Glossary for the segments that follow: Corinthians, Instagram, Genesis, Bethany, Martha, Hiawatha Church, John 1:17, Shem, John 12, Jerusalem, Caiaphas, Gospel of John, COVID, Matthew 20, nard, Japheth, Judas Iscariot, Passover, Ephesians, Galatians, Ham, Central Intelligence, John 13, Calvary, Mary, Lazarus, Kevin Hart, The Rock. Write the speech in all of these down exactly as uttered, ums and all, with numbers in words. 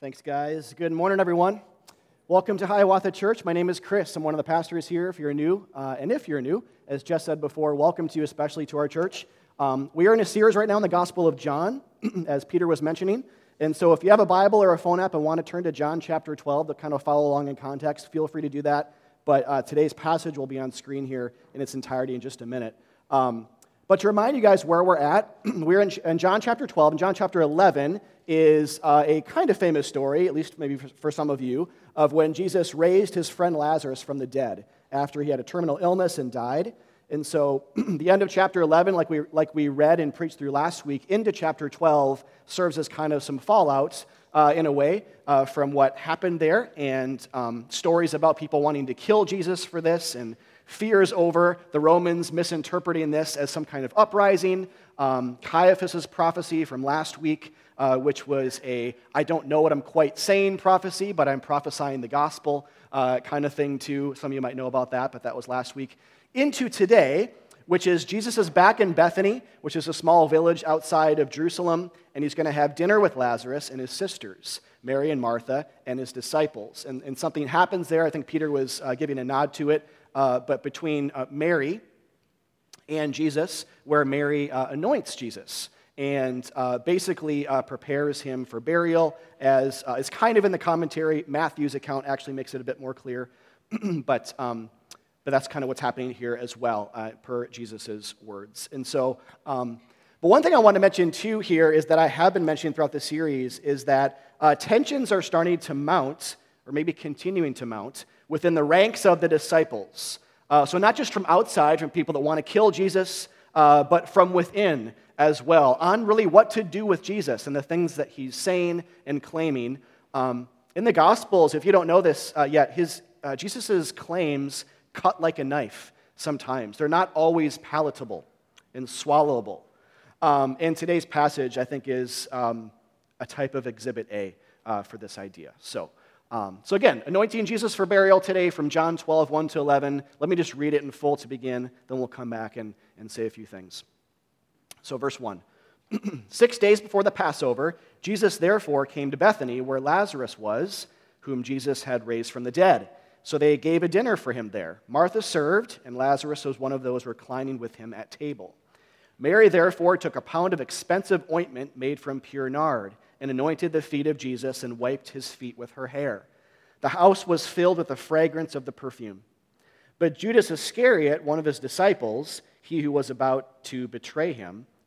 Thanks, guys. Good morning, everyone. Welcome to Hiawatha Church. My name is Chris. I'm one of the pastors here if you're new. Uh, and if you're new, as Jess said before, welcome to you, especially to our church. Um, we are in a series right now in the Gospel of John, as Peter was mentioning. And so if you have a Bible or a phone app and want to turn to John chapter twelve to kind of follow along in context, feel free to do that. But uh, today's passage will be on screen here in its entirety in just a minute. Um, But to remind you guys where we're at, we're in, in John chapter twelve, and John chapter eleven is uh, a kind of famous story, at least maybe for, for some of you, of when Jesus raised his friend Lazarus from the dead after he had a terminal illness and died. And so the end of chapter eleven, like we like we read and preached through last week, into chapter twelve serves as kind of some fallout uh, in a way uh, from what happened there, and um, stories about people wanting to kill Jesus for this, and fears over the Romans misinterpreting this as some kind of uprising. Um, Caiaphas' prophecy from last week, uh, which was a I don't know what I'm quite saying prophecy, but I'm prophesying the gospel uh, kind of thing too. Some of you might know about that, but that was last week. Into today, which is Jesus is back in Bethany, which is a small village outside of Jerusalem, and he's going to have dinner with Lazarus and his sisters, Mary and Martha, and his disciples. And, and something happens there. I think Peter was uh, giving a nod to it. Uh, but between uh, Mary and Jesus, where Mary uh, anoints Jesus and uh, basically uh, prepares him for burial, as uh, is kind of in the commentary. Matthew's account actually makes it a bit more clear, but um, but that's kind of what's happening here as well, uh, per Jesus' words. And so, um, but one thing I want to mention too here is that I have been mentioning throughout the series is that uh, tensions are starting to mount, or maybe continuing to mount, within the ranks of the disciples. Uh, so not just from outside, from people that want to kill Jesus, uh, but from within as well, on really what to do with Jesus and the things that he's saying and claiming. Um, in the Gospels, if you don't know this uh, yet, his uh, Jesus's claims cut like a knife sometimes. They're not always palatable and swallowable. Um, and today's passage, I think, is um, a type of Exhibit A uh, for this idea. So. Um, so again, anointing Jesus for burial today from John twelve, one to eleven. Let me just read it in full to begin, then we'll come back and, and say a few things. So verse one, six days before the Passover, Jesus therefore came to Bethany where Lazarus was, whom Jesus had raised from the dead. So they gave a dinner for him there. Martha served, and Lazarus was one of those reclining with him at table. Mary therefore took a pound of expensive ointment made from pure nard, and anointed the feet of Jesus and wiped his feet with her hair. The house was filled with the fragrance of the perfume. But Judas Iscariot, one of his disciples, he who was about to betray him,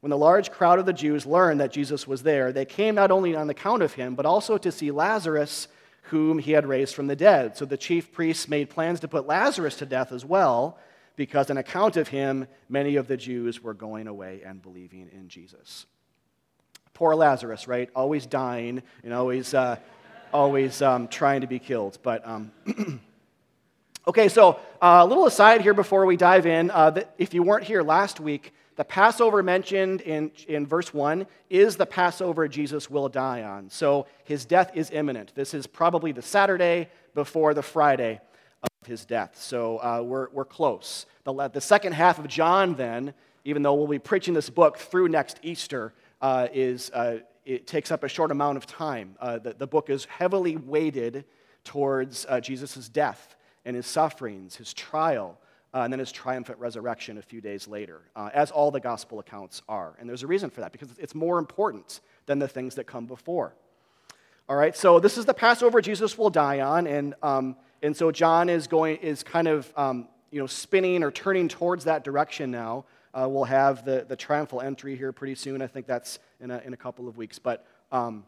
When the large crowd of the Jews learned that Jesus was there, they came not only on account of him, but also to see Lazarus, whom he had raised from the dead. So the chief priests made plans to put Lazarus to death as well, because on account of him, many of the Jews were going away and believing in Jesus. Poor Lazarus, right? Always dying and always... Uh, Always um, trying to be killed, but um, okay. So uh, a little aside here before we dive in. Uh, that if you weren't here last week, the Passover mentioned in in verse one is the Passover Jesus will die on. So his death is imminent. This is probably the Saturday before the Friday of his death. So uh, we're we're close. The the second half of John, then, even though we'll be preaching this book through next Easter, uh, is. Uh, It takes up a short amount of time. Uh, the, the book is heavily weighted towards uh, Jesus' death and his sufferings, his trial, uh, and then his triumphant resurrection a few days later, uh, as all the gospel accounts are. And there's a reason for that, because it's more important than the things that come before. All right, so this is the Passover Jesus will die on, and um, and so John is going is kind of um, you know spinning or turning towards that direction now. Uh, we'll have the, the triumphal entry here pretty soon. I think that's in a, in a couple of weeks. But um,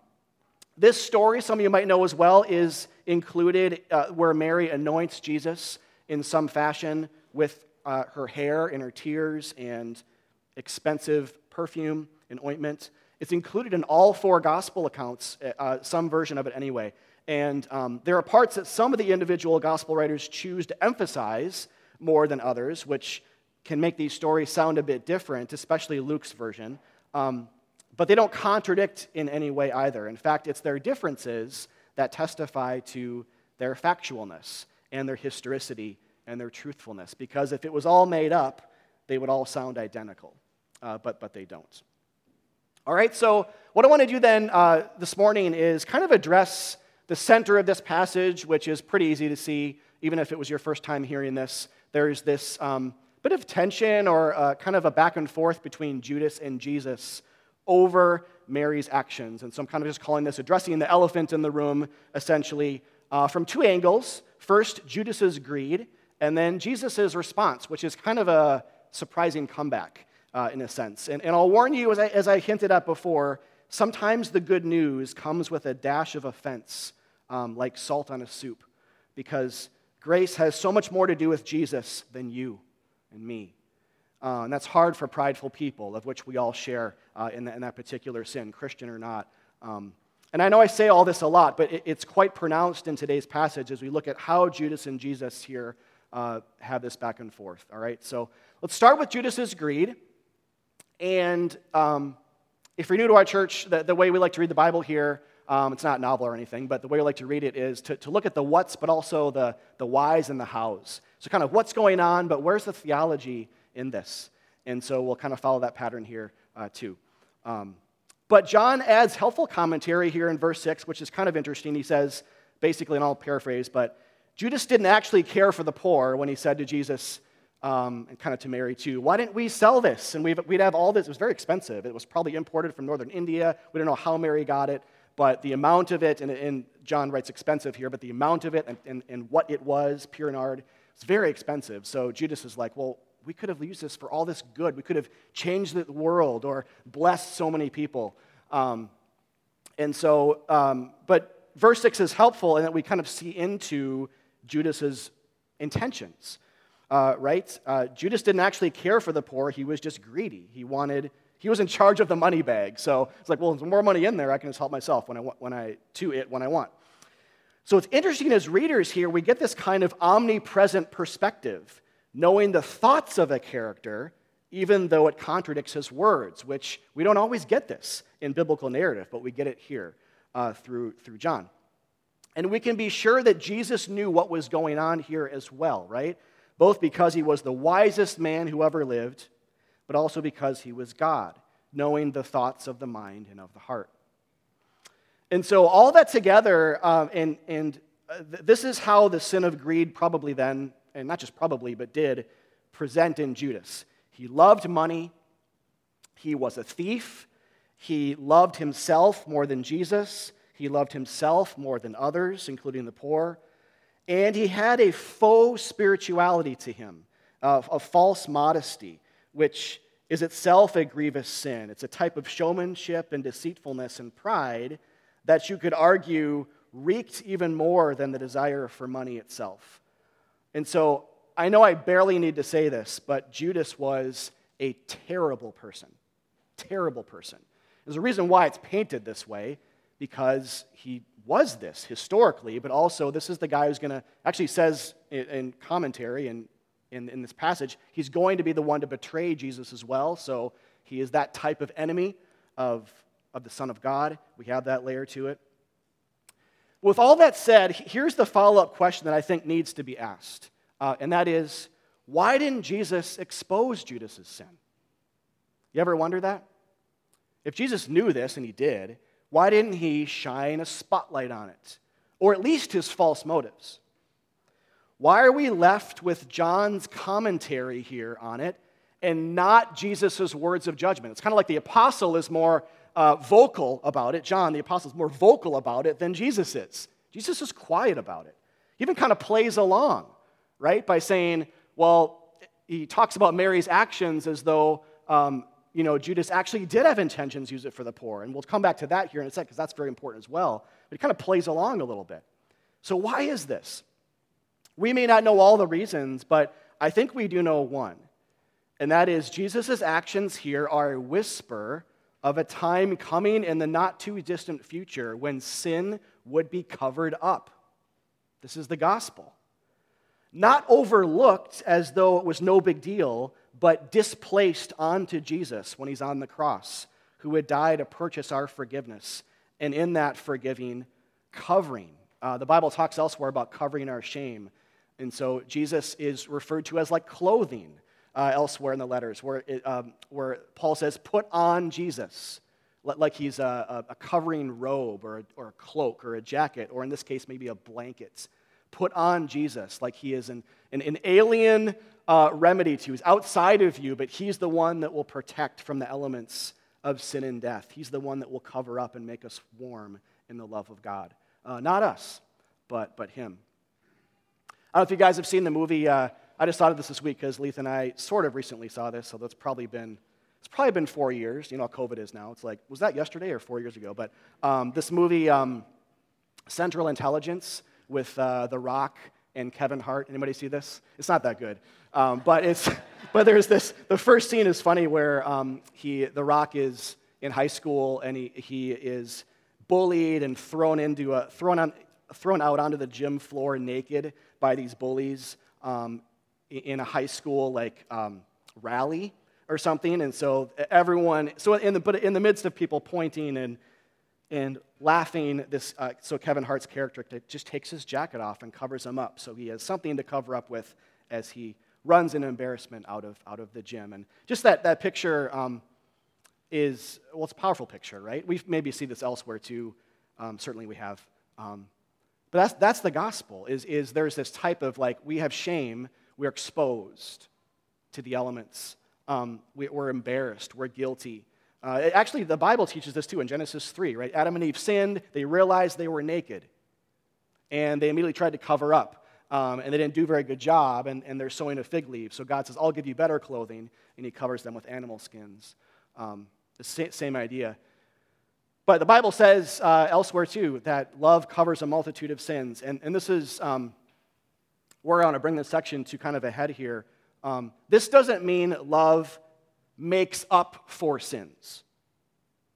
this story, some of you might know as well, is included uh, where Mary anoints Jesus in some fashion with uh, her hair and her tears and expensive perfume and ointment. It's included in all four gospel accounts, uh, some version of it anyway. And um, there are parts that some of the individual gospel writers choose to emphasize more than others, which can make these stories sound a bit different, especially Luke's version. Um, but they don't contradict in any way either. In fact, it's their differences that testify to their factualness and their historicity and their truthfulness, because if it was all made up, they would all sound identical, uh, but but they don't. All right, so what I want to do then uh, this morning is kind of address the center of this passage, which is pretty easy to see, even if it was your first time hearing this. There's this um, bit of tension or uh, kind of a back and forth between Judas and Jesus over Mary's actions, and so I'm kind of just calling this addressing the elephant in the room, essentially, uh, from two angles. First, Judas's greed, and then Jesus' response, which is kind of a surprising comeback uh, in a sense. And, and I'll warn you, as I, as I hinted at before, sometimes the good news comes with a dash of offense, um, like salt on a soup, because grace has so much more to do with Jesus than you and me. Uh, and that's hard for prideful people, of which we all share uh, in, the, in that particular sin, Christian or not. Um, And I know I say all this a lot, but it's quite pronounced in today's passage as we look at how Judas and Jesus here uh, have this back and forth, all right? So let's start with Judas's greed. And um, if you're new to our church, the, the way we like to read the Bible here, um, it's not novel or anything, but the way we like to read it is to, to look at the what's, but also the, the whys and the hows. So kind of what's going on, but where's the theology in this? And so we'll kind of follow that pattern here uh, too. Um But John adds helpful commentary here in verse six, which is kind of interesting. He says, basically, and I'll paraphrase, but Judas didn't actually care for the poor when he said to Jesus, um, and kind of to Mary too, why didn't we sell this? And we've, we'd have all this. It was very expensive. It was probably imported from northern India. We don't know how Mary got it, but the amount of it, and, and John writes expensive here, but the amount of it and, and, and what it was, pure nard, it's very expensive. So Judas is like, well, we could have used this for all this good. We could have changed the world or blessed so many people. Um, and so, um, but verse six is helpful in that we kind of see into Judas's intentions, uh, right? Uh, Judas didn't actually care for the poor. He was just greedy. He wanted, he was in charge of the money bag. So it's like, well, there's more money in there. I can just help myself when I want, when I, to it when I want. So it's interesting as readers here, we get this kind of omnipresent perspective, knowing the thoughts of a character, even though it contradicts his words, which we don't always get this in biblical narrative, but we get it here uh, through, through John. And we can be sure that Jesus knew what was going on here as well, right? Both because he was the wisest man who ever lived, but also because he was God, knowing the thoughts of the mind and of the heart. And so all that together, um, and, and this is how the sin of greed probably then, and not just probably, but did present in Judas. He loved money. He was a thief. He loved himself more than Jesus. He loved himself more than others, including the poor. And he had a faux spirituality to him, uh, a false modesty, which is itself a grievous sin. It's a type of showmanship and deceitfulness and pride that you could argue reeked even more than the desire for money itself. And so I know I barely need to say this, but Judas was a terrible person, terrible person. There's a reason why it's painted this way, because he was this historically, but also this is the guy who's going to, actually says in, in commentary and in, in, in this passage, he's going to be the one to betray Jesus as well. So he is that type of enemy of, of the Son of God. We have that layer to it. With all that said, here's the follow-up question that I think needs to be asked, uh, and that is, why didn't Jesus expose Judas's sin? You ever wonder that? If Jesus knew this, and he did, why didn't he shine a spotlight on it, or at least his false motives? Why are we left with John's commentary here on it and not Jesus's words of judgment? It's kind of like the apostle is more Uh, vocal about it. John, the apostle, is more vocal about it than Jesus is. Jesus is quiet about it. He even kind of plays along, right, by saying, well, he talks about Mary's actions as though, um, you know, Judas actually did have intentions to use it for the poor, and we'll come back to that here in a sec because that's very important as well, but he kind of plays along a little bit. So why is this? We may not know all the reasons, but I think we do know one, and that is Jesus' actions here are a whisper of a time coming in the not-too-distant future when sin would be covered up. This is the gospel. not overlooked as though it was no big deal, but displaced onto Jesus when he's on the cross, who would die to purchase our forgiveness, and in that forgiving, covering. Uh, the Bible talks elsewhere about covering our shame, and so Jesus is referred to as like clothing uh, elsewhere in the letters, where it, um, where Paul says, put on Jesus, like he's a, a covering robe or a, or a cloak or a jacket, or in this case, maybe a blanket. Put on Jesus, like he is an, an, an alien uh, remedy to you. He's outside of you, but he's the one that will protect from the elements of sin and death. He's the one that will cover up and make us warm in the love of God. Uh, not us, but but him. I don't know if you guys have seen the movie. Uh, I just thought of this this week because Leith and I sort of recently saw this, so that's probably been it's probably been four years. You know how COVID is now. It's like, was that yesterday or four years ago? But um, this movie, um, Central Intelligence, with uh, The Rock and Kevin Hart. Anybody see this? It's not that good. Um, but it's but there's this, the first scene is funny where um, he The Rock is in high school and he he is bullied and thrown into a thrown on thrown out onto the gym floor naked by these bullies um, in a high school like um, rally or something. And so everyone so in the but in the midst of people pointing and And laughing, this uh, so Kevin Hart's character just takes his jacket off and covers him up, so he has something to cover up with as he runs in embarrassment out of out of the gym. And just that that picture um, is well, it's a powerful picture, right? We maybe see this elsewhere too. Um, certainly, we have. Um, but that's that's the gospel. Is is there's this type of like we have shame, we're exposed to the elements, um, we, we're embarrassed, we're guilty. Uh, it, actually, the Bible teaches this too in Genesis three, right? Adam and Eve sinned, they realized they were naked, and they immediately tried to cover up, um, and they didn't do a very good job, and, and they're sewing a fig leaf. So God says, I'll give you better clothing, and he covers them with animal skins. Um, the sa- same idea. But the Bible says uh, elsewhere too that love covers a multitude of sins, and, and this is um, where I want to bring this section to kind of a head here. Um, this doesn't mean love makes up for sins.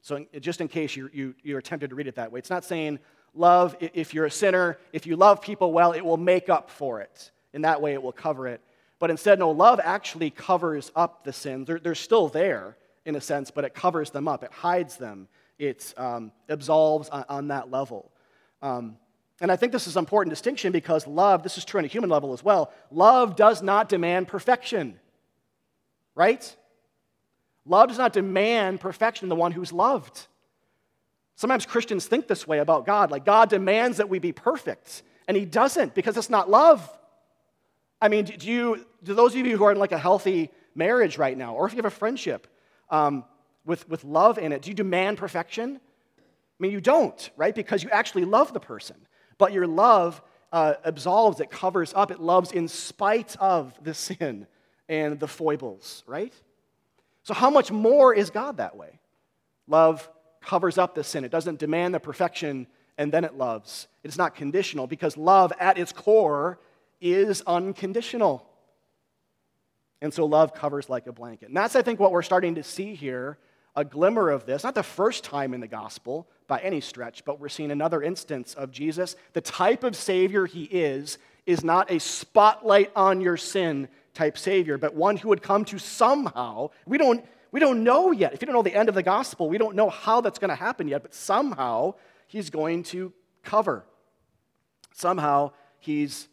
So just in case you, you, you're tempted to read it that way, it's not saying love, if you're a sinner, if you love people well, it will make up for it. In that way, it will cover it. But instead, no, love actually covers up the sins. They're, they're still there, in a sense, but it covers them up. It hides them. It um, absolves on, on that level. Um, and I think this is an important distinction because love, this is true on a human level as well, love does not demand perfection, right? Love does not demand perfection in the one who's loved. Sometimes Christians think this way about God, like God demands that we be perfect, and he doesn't because it's not love. I mean, do you, do those of you who are in like a healthy marriage right now, or if you have a friendship um, with, with love in it, do you demand perfection? I mean, you don't, right? Because you actually love the person, but your love uh, absolves, it covers up, it loves in spite of the sin and the foibles, right? So how much more is God that way? Love covers up the sin. It doesn't demand the perfection, and then it loves. It's not conditional, because love at its core is unconditional. And so love covers like a blanket. And that's, I think, what we're starting to see here, a glimmer of this. Not the first time in the gospel by any stretch, but we're seeing another instance of Jesus. The type of Savior he is, is not a spotlight on your sin type Savior, but one who would come to somehow, we don't we don't know yet. If you don't know the end of the gospel, we don't know how that's going to happen yet, but somehow he's going to cover. Somehow he's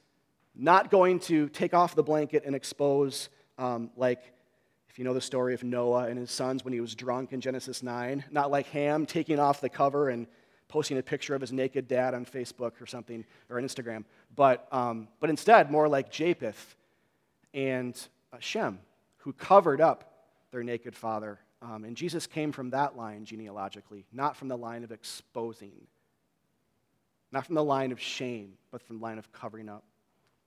not going to take off the blanket and expose, um, like if you know the story of Noah and his sons when he was drunk in Genesis nine, not like Ham taking off the cover and posting a picture of his naked dad on Facebook or something, or on Instagram, but, um, but instead more like Japheth and Shem, who covered up their naked father. Um, and Jesus came from that line genealogically, not from the line of exposing, not from the line of shame, but from the line of covering up,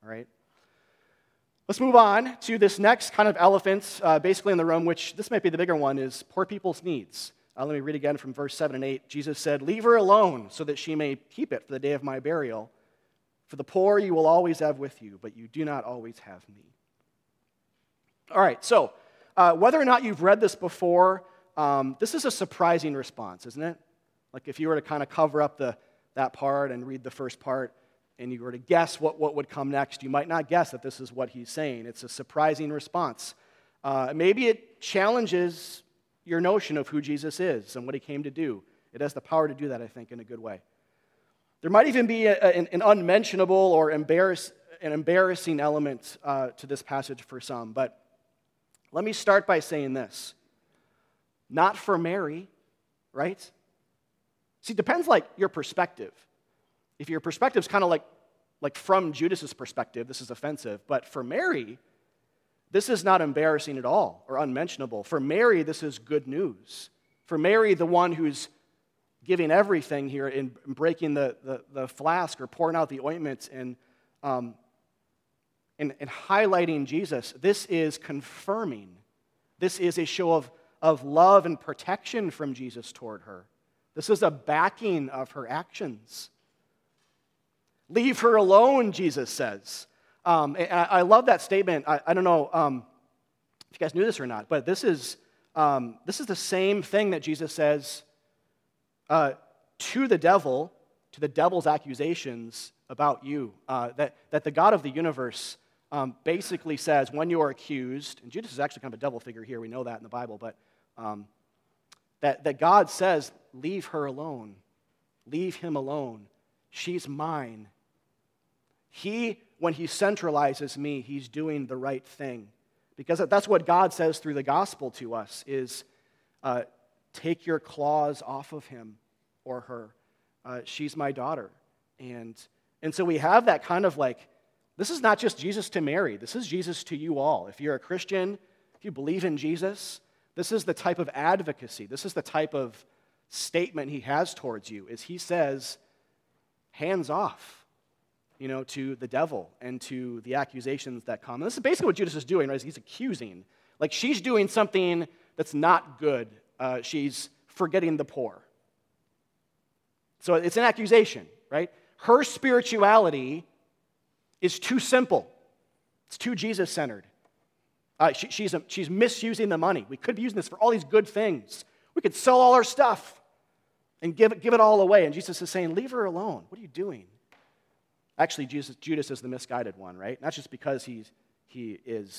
all right? Let's move on to this next kind of elephant, uh, basically in the room, which this might be the bigger one, is poor people's needs. Uh, let me read again from verse seven and eight. Jesus said, "Leave her alone so that she may keep it for the day of my burial. For the poor you will always have with you, but you do not always have me." All right, so uh, whether or not you've read this before, um, this is a surprising response, isn't it? Like if you were to kind of cover up the that part and read the first part, and you were to guess what, what would come next, you might not guess that this is what he's saying. It's a surprising response. Uh, maybe it challenges your notion of who Jesus is and what he came to do. It has the power to do that, I think, in a good way. There might even be a, an, an unmentionable or embarrass, an embarrassing element uh, to this passage for some, but let me start by saying this. Not for Mary, right? See, it depends, like, your perspective. If your perspective's kind of like, like from Judas's perspective, this is offensive, but for Mary, this is not embarrassing at all or unmentionable. For Mary, this is good news. For Mary, the one who's giving everything here in breaking the, the, the flask or pouring out the ointment and, um, and, and highlighting Jesus, this is confirming. This is a show of, of love and protection from Jesus toward her. This is a backing of her actions. Leave her alone, Jesus says. Um, and I, I love that statement. I, I don't know um, if you guys knew this or not, but this is um, this is the same thing that Jesus says Uh, to the devil, to the devil's accusations about you, uh, that, that the God of the universe um, basically says when you are accused, and Judas is actually kind of a devil figure here, we know that in the Bible, but um, that, that God says, leave her alone, leave him alone, she's mine. He, when he centralizes me, he's doing the right thing. Because that's what God says through the gospel to us is, uh, take your claws off of him or her. Uh, she's my daughter. And and so we have that kind of like, this is not just Jesus to Mary. This is Jesus to you all. If you're a Christian, if you believe in Jesus, this is the type of advocacy. This is the type of statement he has towards you, is he says, hands off, you know, to the devil and to the accusations that come. And this is basically what Judas is doing, right? He's accusing. Like, she's doing something that's not good. Uh, she's forgetting the poor. So it's an accusation, right? Her spirituality is too simple. It's too Jesus-centered. Uh, she, she's, a, she's misusing the money. We could be using this for all these good things. We could sell all our stuff and give it, give it all away. And Jesus is saying, leave her alone. What are you doing? Actually, Jesus, Judas is the misguided one, right? Not just because he's, he is...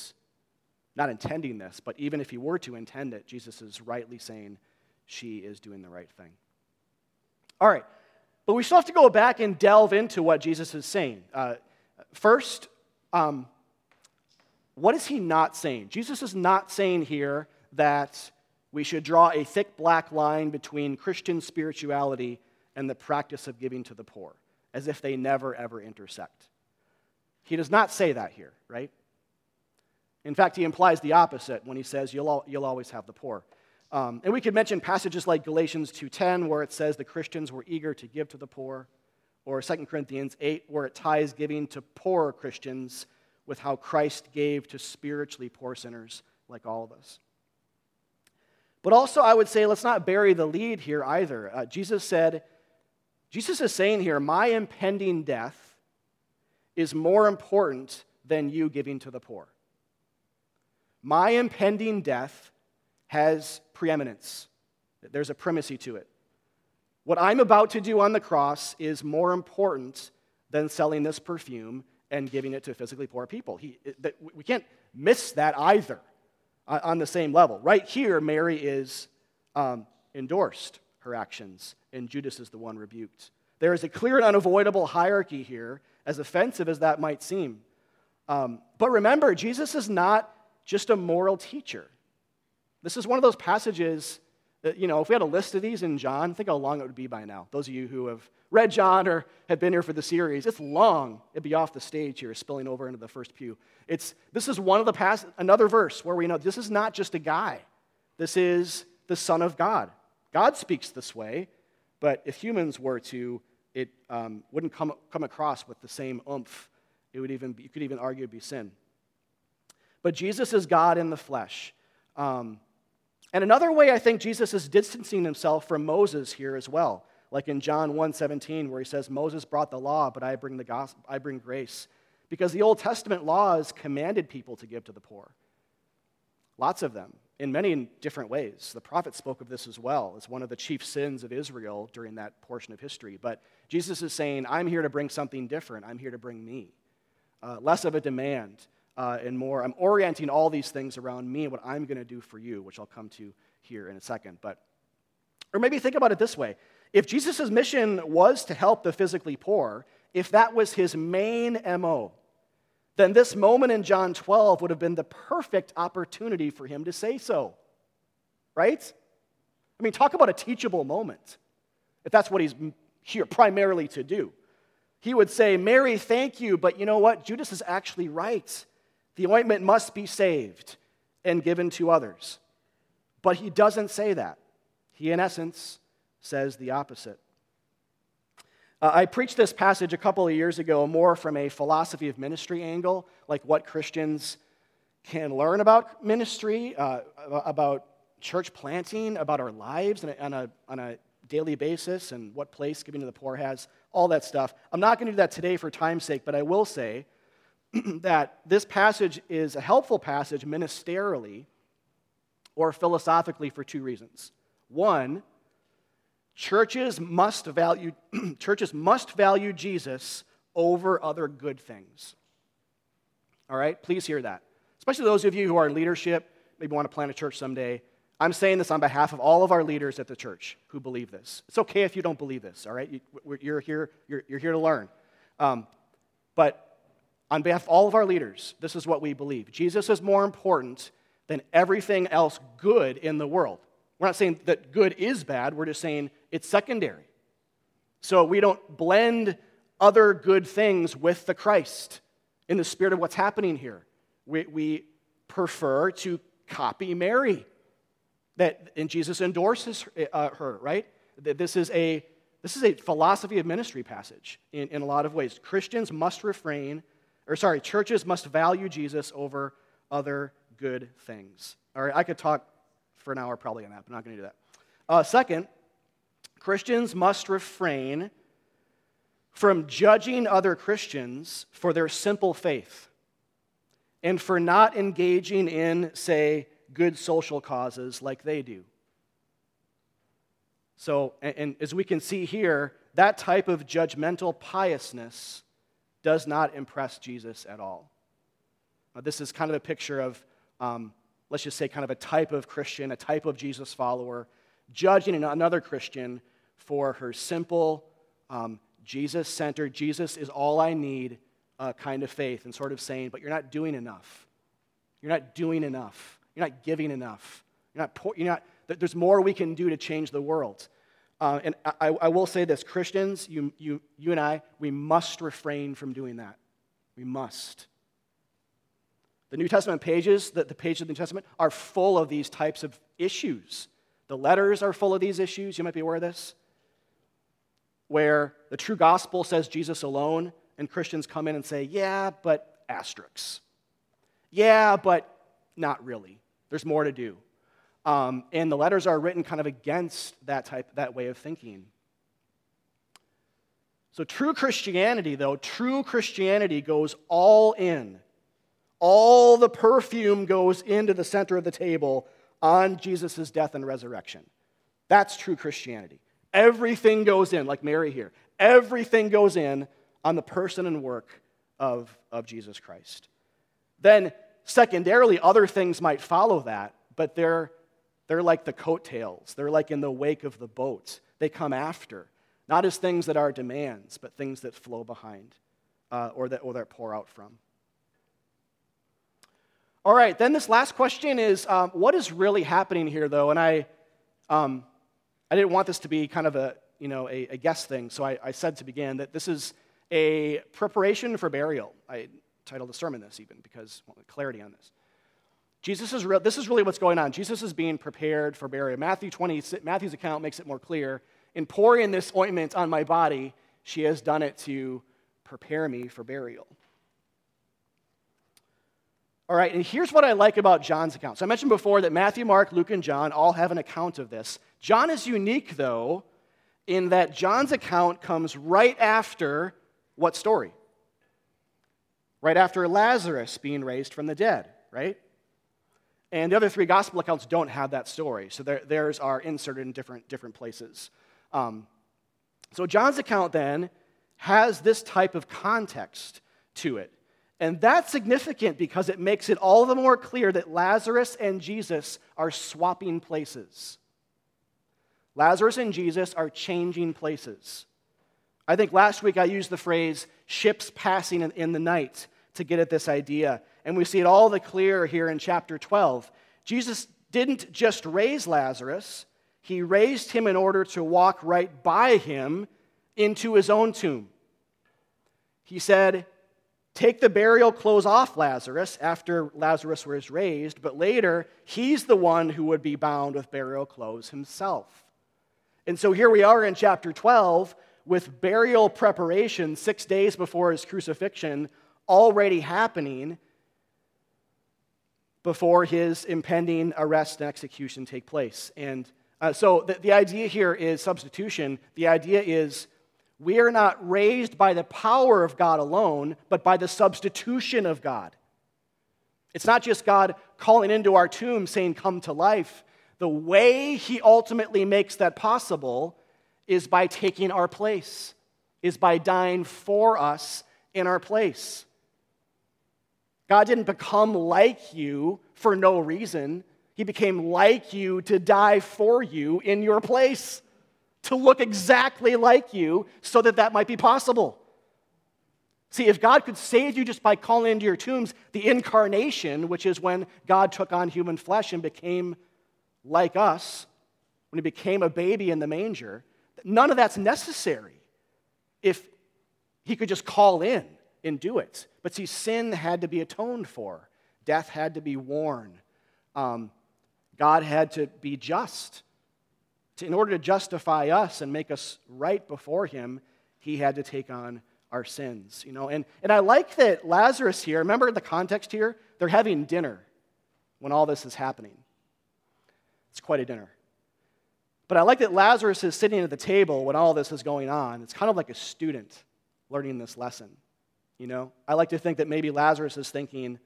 not intending this, but even if he were to intend it, Jesus is rightly saying she is doing the right thing. All right, but we still have to go back and delve into what Jesus is saying. Uh, first, um, what is he not saying? Jesus is not saying here that we should draw a thick black line between Christian spirituality and the practice of giving to the poor, as if they never, ever intersect. He does not say that here, right? In fact, he implies the opposite when he says, you'll, al- you'll always have the poor. Um, and we could mention passages like Galatians two ten, where it says the Christians were eager to give to the poor, or Second Corinthians eight, where it ties giving to poor Christians with how Christ gave to spiritually poor sinners like all of us. But also, I would say, let's not bury the lead here either. Uh, Jesus said, Jesus is saying here, my impending death is more important than you giving to the poor. My impending death has preeminence. There's a primacy to it. What I'm about to do on the cross is more important than selling this perfume and giving it to physically poor people. He, that, we can't miss that either uh, on the same level. Right here, Mary is um, endorsed her actions, and Judas is the one rebuked. There is a clear and unavoidable hierarchy here, as offensive as that might seem. Um, but remember, Jesus is not just a moral teacher. This is one of those passages that, you know, if we had a list of these in John, think how long it would be by now. Those of you who have read John or have been here for the series, it's long. It'd be off the stage here, spilling over into the first pew. It's this is one of the pass another verse where we know this is not just a guy. This is the Son of God. God speaks this way, but if humans were to, it um, wouldn't come come across with the same oomph. It would even be, you could even argue it'd be sin. But Jesus is God in the flesh. Um, and another way I think Jesus is distancing himself from Moses here as well, like in John one seventeen, where he says, Moses brought the law, but I bring the gospel, I bring grace. Because the Old Testament laws commanded people to give to the poor. Lots of them, in many different ways. The prophet spoke of this as well. It's one of the chief sins of Israel during that portion of history. But Jesus is saying, I'm here to bring something different. I'm here to bring me. Uh, less of a demand uh, and more. I'm orienting all these things around me and what I'm going to do for you, which I'll come to here in a second. But, or maybe think about it this way. If Jesus' mission was to help the physically poor, if that was his main M O, then this moment in John twelve would have been the perfect opportunity for him to say so, right? I mean, talk about a teachable moment, if that's what he's here primarily to do. He would say, Mary, thank you, but you know what? Judas is actually right. The ointment must be saved and given to others. But he doesn't say that. He, in essence, says the opposite. Uh, I preached this passage a couple of years ago more from a philosophy of ministry angle, like what Christians can learn about ministry, uh, about church planting, about our lives on a, on a, on a daily basis, and what place giving to the poor has, all that stuff. I'm not going to do that today for time's sake, but I will say that this passage is a helpful passage ministerially or philosophically for two reasons. One, Churches must value churches must value Jesus over other good things. All right? Please hear that. Especially those of you who are in leadership, maybe want to plant a church someday. I'm saying this on behalf of all of our leaders at the church who believe this. It's okay if you don't believe this, all right? You, you're, here, you're, you're here to learn. Um, but on behalf of all of our leaders, this is what we believe. Jesus is more important than everything else good in the world. We're not saying that good is bad. We're just saying it's secondary. So we don't blend other good things with the Christ in the spirit of what's happening here. We, we prefer to copy Mary, that and Jesus endorses uh, her, right? This is a this is a philosophy of ministry passage in, in a lot of ways. Christians must refrain, or sorry, churches must value Jesus over other good things. All right, I could talk for an hour probably on that, but I'm not going to do that. Uh, second, Christians must refrain from judging other Christians for their simple faith and for not engaging in, say, good social causes like they do. So, and, and as we can see here, that type of judgmental piousness does not impress Jesus at all. Now, this is kind of a picture of um, let's just say kind of a type of Christian, a type of Jesus follower, judging another Christian for her simple, um, Jesus-centered, Jesus is all I need uh, kind of faith, and sort of saying, but you're not doing enough. You're not doing enough. You're not giving enough. You're not. Poor, you're not. There's more we can do to change the world. Uh, and I, I will say this, Christians, you, you, you and I, we must refrain from doing that. We must. The New Testament pages, the, the pages of the New Testament, are full of these types of issues. The letters are full of these issues. You might be aware of this. Where the true gospel says Jesus alone, and Christians come in and say, yeah, but asterisks. Yeah, but not really. There's more to do. Um, and the letters are written kind of against that type, that way of thinking. So true Christianity, though, true Christianity goes all in. All the perfume goes into the center of the table on Jesus' death and resurrection. That's true Christianity. Everything goes in, like Mary here. Everything goes in on the person and work of, of Jesus Christ. Then, secondarily, other things might follow that, but they're, they're like the coattails. They're like in the wake of the boat. They come after, not as things that are demands, but things that flow behind uh, or, that, or that pour out from. All right, then this last question is, um, what is really happening here, though? And I um, I didn't want this to be kind of a, you know, a, a guess thing, so I, I said to begin that this is a preparation for burial. I titled the sermon this even because I want clarity on this. Jesus is real. This is really what's going on. Jesus is being prepared for burial. Matthew twenty, Matthew's account makes it more clear. In pouring this ointment on my body, she has done it to prepare me for burial. All right, and here's what I like about John's account. So I mentioned before that Matthew, Mark, Luke, and John all have an account of this. John is unique, though, in that John's account comes right after what story? Right after Lazarus being raised from the dead, right? And the other three gospel accounts don't have that story, so there, theirs are inserted in different different places. Um, so John's account then has this type of context to it. And that's significant because it makes it all the more clear that Lazarus and Jesus are swapping places. Lazarus and Jesus are changing places. I think last week I used the phrase, ships passing in the night, to get at this idea. And we see it all the clearer here in chapter twelve. Jesus didn't just raise Lazarus. He raised him in order to walk right by him into his own tomb. He said, take the burial clothes off Lazarus after Lazarus was raised, but later he's the one who would be bound with burial clothes himself. And so here we are in chapter twelve with burial preparation six days before his crucifixion already happening before his impending arrest and execution take place. And uh, so the, the idea here is substitution. The idea is we are not raised by the power of God alone, but by the substitution of God. It's not just God calling into our tomb saying, come to life. The way he ultimately makes that possible is by taking our place, is by dying for us in our place. God didn't become like you for no reason. He became like you to die for you in your place, to look exactly like you so that that might be possible. See, if God could save you just by calling into your tombs, the incarnation, which is when God took on human flesh and became like us, when he became a baby in the manger, none of that's necessary if he could just call in and do it. But see, sin had to be atoned for. Death had to be worn. Um, God had to be just. To, in order to justify us and make us right before him, he had to take on our sins. You know, and, and I like that Lazarus here, remember the context here? They're having dinner when all this is happening. It's quite a dinner. But I like that Lazarus is sitting at the table when all this is going on. It's kind of like a student learning this lesson. You know, I like to think that maybe Lazarus is thinking,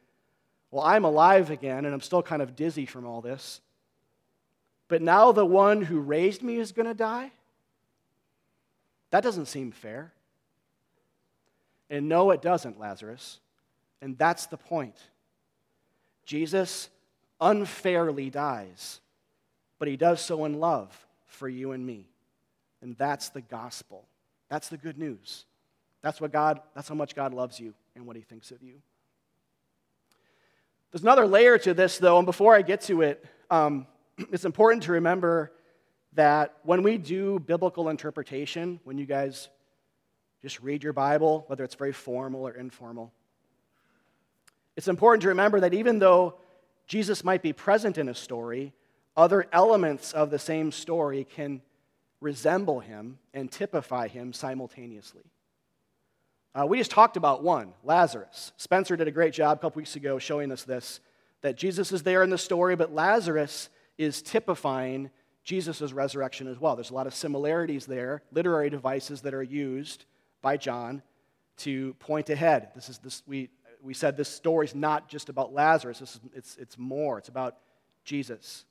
well, I'm alive again, and I'm still kind of dizzy from all this. But now the one who raised me is going to die? That doesn't seem fair. And no, it doesn't, Lazarus. And that's the point. Jesus unfairly dies, but he does so in love for you and me. And that's the gospel. That's the good news. That's what God, that's how much God loves you and what he thinks of you. There's another layer to this, though, and before I get to it, um, it's important to remember that when we do biblical interpretation, when you guys just read your Bible, whether it's very formal or informal, it's important to remember that even though Jesus might be present in a story, other elements of the same story can resemble him and typify him simultaneously. Uh, we just talked about one, Lazarus. Spencer did a great job a couple weeks ago showing us this, that Jesus is there in the story, but Lazarus is typifying Jesus' resurrection as well. There's a lot of similarities there, literary devices that are used by John to point ahead. This is this we we said this story's not just about Lazarus. This is, it's it's more. It's about Jesus.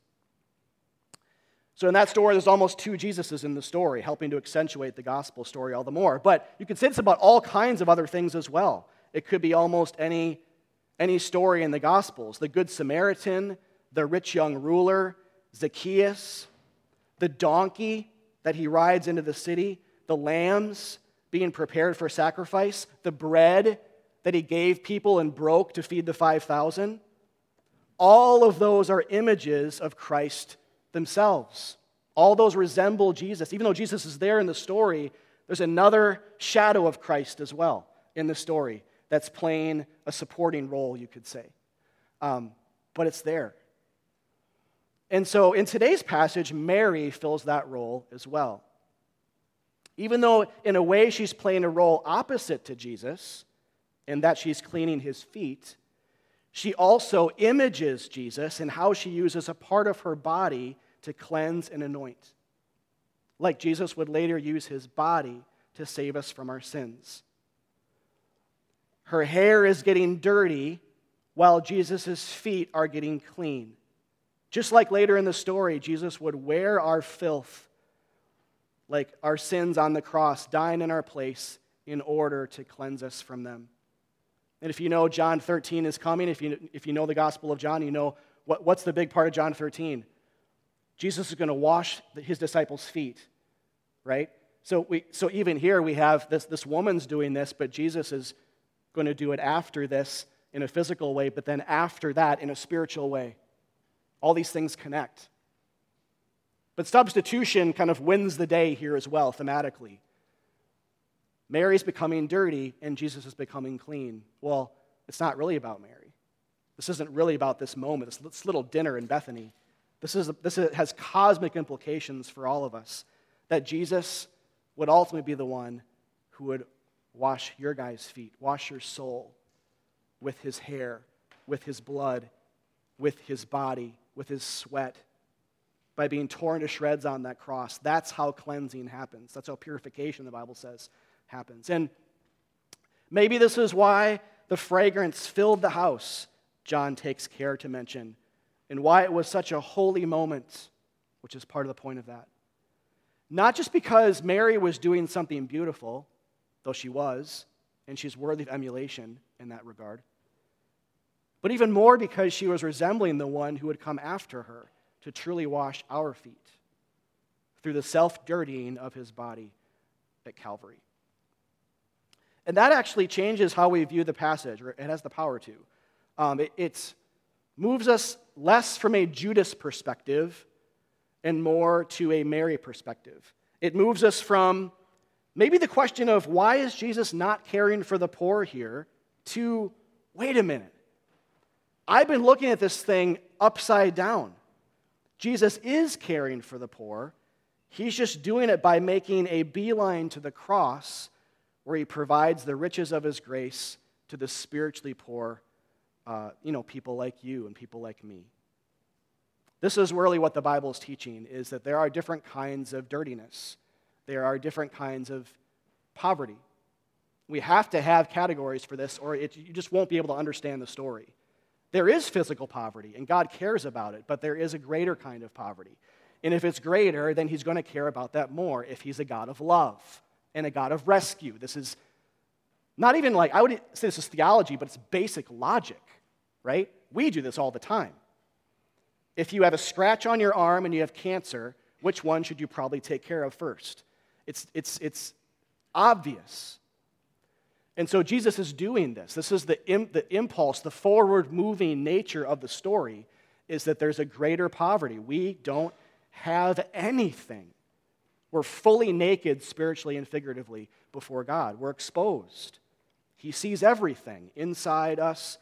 So in that story, there's almost two Jesuses in the story, helping to accentuate the gospel story all the more. But you could say it's about all kinds of other things as well. It could be almost any, any story in the Gospels. The Good Samaritan, the rich young ruler, Zacchaeus, the donkey that he rides into the city, the lambs being prepared for sacrifice, the bread that he gave people and broke to feed the five thousand. All of those are images of Christ themselves. All those resemble Jesus. Even though Jesus is there in the story, there's another shadow of Christ as well in the story that's playing a supporting role, you could say. Um, but it's there. And so in today's passage, Mary fills that role as well. Even though in a way she's playing a role opposite to Jesus, in that she's cleaning his feet, she also images Jesus in how she uses a part of her body to cleanse and anoint, like Jesus would later use his body to save us from our sins. Her hair is getting dirty while Jesus' feet are getting clean. Just like later in the story, Jesus would wear our filth, like our sins on the cross, dying in our place in order to cleanse us from them. And if you know John thirteen is coming, if you if you know the Gospel of John, you know what, what's the big part of John thirteen? Jesus is going to wash his disciples' feet, right? So we so even here we have this this woman's doing this, but Jesus is going to do it after this in a physical way, but then after that in a spiritual way. All these things connect. But substitution kind of wins the day here as well, thematically. Mary's becoming dirty, and Jesus is becoming clean. Well, it's not really about Mary. This isn't really about this moment, this little dinner in Bethany. This is this has cosmic implications for all of us, that Jesus would ultimately be the one who would wash your guys' feet, wash your soul with his hair, with his blood, with his body, with his sweat, by being torn to shreds on that cross. That's how cleansing happens. That's how purification, the Bible says, happens. And maybe this is why the fragrance filled the house, John takes care to mention, and why it was such a holy moment, which is part of the point of that. Not just because Mary was doing something beautiful, though she was, and she's worthy of emulation in that regard, but even more because she was resembling the one who would come after her to truly wash our feet through the self-dirtying of his body at Calvary. And that actually changes how we view the passage, or it has the power to. Um, it it's, moves us less from a Judas perspective and more to a Mary perspective. It moves us from maybe the question of why is Jesus not caring for the poor here to, wait a minute, I've been looking at this thing upside down. Jesus is caring for the poor. He's just doing it by making a beeline to the cross where he provides the riches of his grace to the spiritually poor, uh, you know, people like you and people like me. This is really what the Bible is teaching, is that there are different kinds of dirtiness. There are different kinds of poverty. We have to have categories for this, or it, you just won't be able to understand the story. There is physical poverty, and God cares about it, but there is a greater kind of poverty. And if it's greater, then he's going to care about that more if he's a God of love and a God of rescue. This is not even like, I would say this is theology, but it's basic logic, right? We do this all the time. If you have a scratch on your arm and you have cancer, which one should you probably take care of first? It's, it's, it's obvious. And so Jesus is doing this. This is the im- the impulse, the forward-moving nature of the story, is that there's a greater poverty. We don't have anything. We're fully naked spiritually and figuratively before God. We're exposed. He sees everything inside us,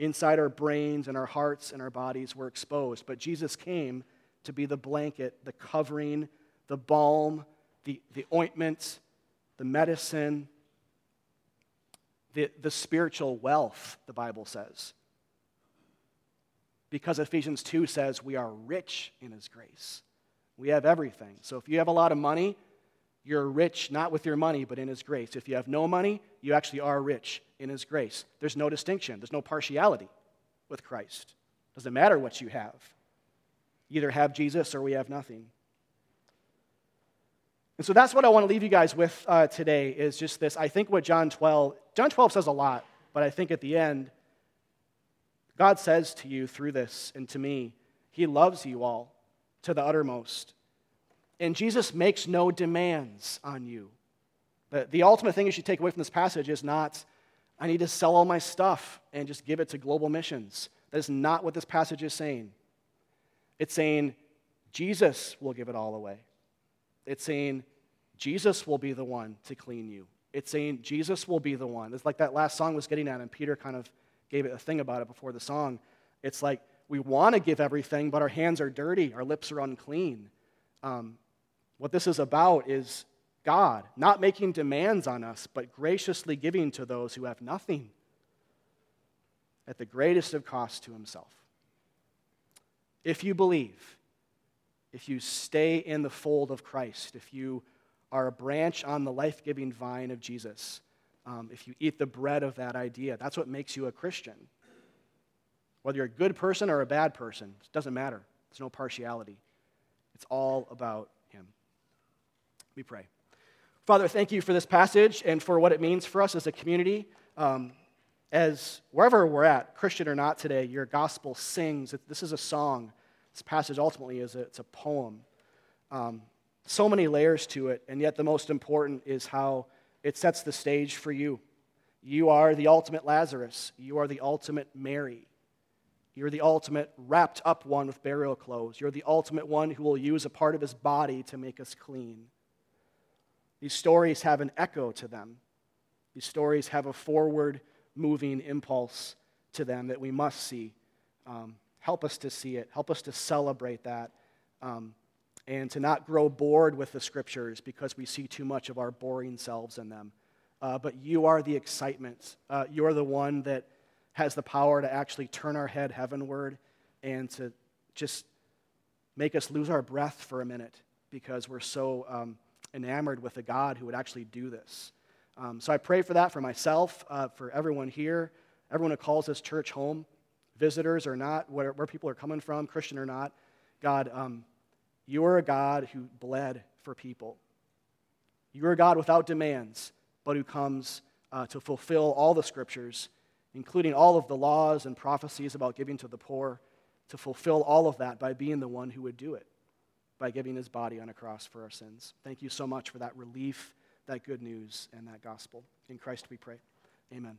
inside our brains and our hearts and our bodies. We're exposed. But Jesus came to be the blanket, the covering, the balm, the, the ointment, the medicine, The, the spiritual wealth, the Bible says. Because Ephesians two says we are rich in his grace. We have everything. So if you have a lot of money, you're rich not with your money, but in his grace. If you have no money, you actually are rich in his grace. There's no distinction. There's no partiality with Christ. Doesn't matter what you have. You either have Jesus or we have nothing. And so that's what I want to leave you guys with uh, today is just this. I think what John twelve, John twelve says a lot, but I think at the end, God says to you through this and to me, he loves you all to the uttermost. And Jesus makes no demands on you. The, the ultimate thing you should take away from this passage is not, I need to sell all my stuff and just give it to global missions. That is not what this passage is saying. It's saying, Jesus will give it all away. It's saying, Jesus will be the one to clean you. It's saying, Jesus will be the one. It's like that last song was getting at, and Peter kind of gave it a thing about it before the song. It's like, we want to give everything, but our hands are dirty, our lips are unclean. Um, what this is about is God not making demands on us, but graciously giving to those who have nothing at the greatest of cost to himself. If you believe, if you stay in the fold of Christ, if you are a branch on the life-giving vine of Jesus, um, if you eat the bread of that idea, that's what makes you a Christian. Whether you're a good person or a bad person, it doesn't matter. There's no partiality. It's all about him. We pray. Father, thank you for this passage and for what it means for us as a community. Um, as wherever we're at, Christian or not today, your gospel sings. This is a song. This passage ultimately is a, it's a poem. Um, so many layers to it, and yet the most important is how it sets the stage for you. You are the ultimate Lazarus. You are the ultimate Mary. You're the ultimate wrapped up one with burial clothes. You're the ultimate one who will use a part of his body to make us clean. These stories have an echo to them. These stories have a forward-moving impulse to them that we must see. Um, help us to see it. Help us to celebrate that um, and to not grow bored with the Scriptures because we see too much of our boring selves in them. Uh, but you are the excitement. Uh, you're the one that has the power to actually turn our head heavenward and to just make us lose our breath for a minute because we're so... Um, enamored with a God who would actually do this. Um, so I pray for that for myself, uh, for everyone here, everyone who calls this church home, visitors or not, where, where people are coming from, Christian or not. God, um, you are a God who bled for people. You are a God without demands, but who comes uh, to fulfill all the Scriptures, including all of the laws and prophecies about giving to the poor, to fulfill all of that by being the one who would do it, by giving his body on a cross for our sins. Thank you so much for that relief, that good news, and that gospel. In Christ we pray. Amen.